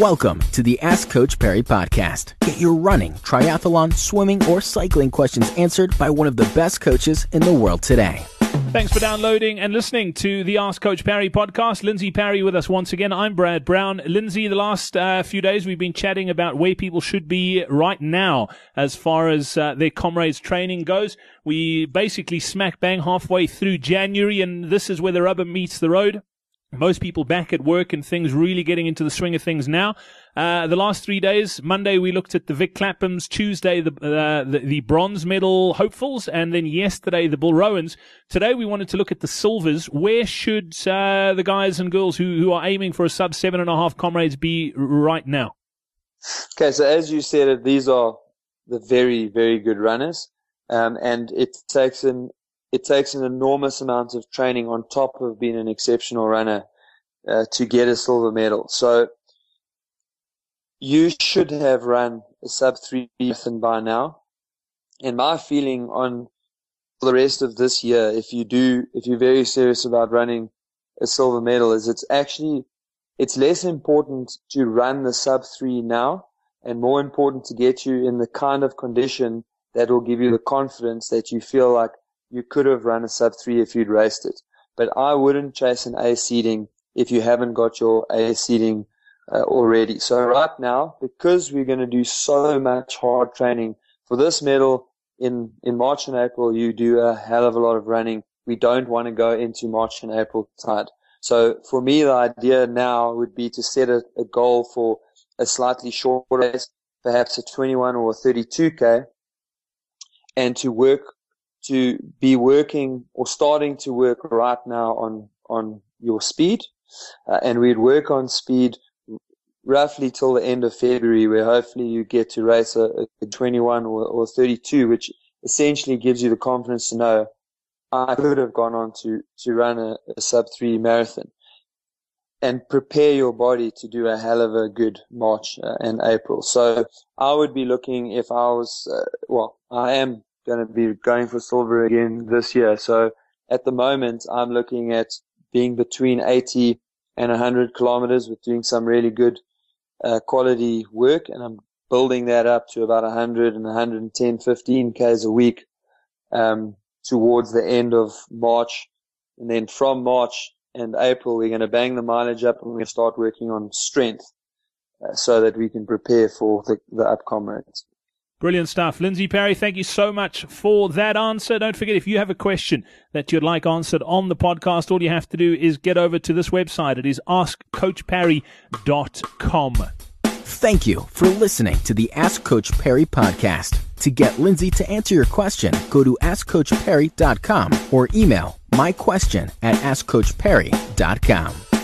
Welcome to the Ask Coach Parry podcast. Get your running, triathlon, swimming, or cycling questions answered by one of the best coaches in the world today. Thanks for downloading and listening to the Ask Coach Parry podcast. Lindsay Parry with us once again. I'm Brad Brown. Lindsay, the last few days we've been chatting about where people should be right now as far as their Comrades training goes. We basically smack bang halfway through January, and this is where the rubber meets the road. Most people back at work and things, really getting into the swing of things now. The last 3 days, Monday we looked at the Vic Claphams, Tuesday the bronze medal hopefuls, and then yesterday the Bull Rowans. Today we wanted to look at the silvers. Where should the guys and girls who are aiming for a sub 7.5 Comrades be right now? Okay, so as you said, these are the very, very good runners, and it takes an enormous amount of training on top of being an exceptional runner to get a silver medal. So you should have run a sub-3 marathon by now. And my feeling on the rest of this year, if you're very serious about running a silver medal, is it's less important to run the sub-3 now and more important to get you in the kind of condition that will give you the confidence that you feel like you could have run a sub-3 if you'd raced it. But I wouldn't chase an A seeding if you haven't got your A seeding already. So right now, because we're going to do so much hard training for this medal in March and April, you do a hell of a lot of running. We don't want to go into March and April tight. So for me, the idea now would be to set a goal for a slightly short race, perhaps a 21 or a 32K, and to be starting to work right now on your speed, and we'd work on speed roughly till the end of February, where hopefully you get to race a 21 or 32, which essentially gives you the confidence to know I could have gone on to run a sub-3 marathon, and prepare your body to do a hell of a good March and April. So I would be looking, if I was I am going to be going for silver again this year. So at the moment, I'm looking at being between 80 and 100 kilometers with doing some really good quality work. And I'm building that up to about 100 and 110, 15 Ks a week towards the end of March. And then from March and April, we're going to bang the mileage up and we're going to start working on strength so that we can prepare for the upcoming race. Brilliant stuff. Lindsay Parry, thank you so much for that answer. Don't forget, if you have a question that you'd like answered on the podcast, all you have to do is get over to this website. It is askcoachparry.com. Thank you for listening to the Ask Coach Parry podcast. To get Lindsay to answer your question, go to askcoachparry.com or email myquestion@askcoachparry.com.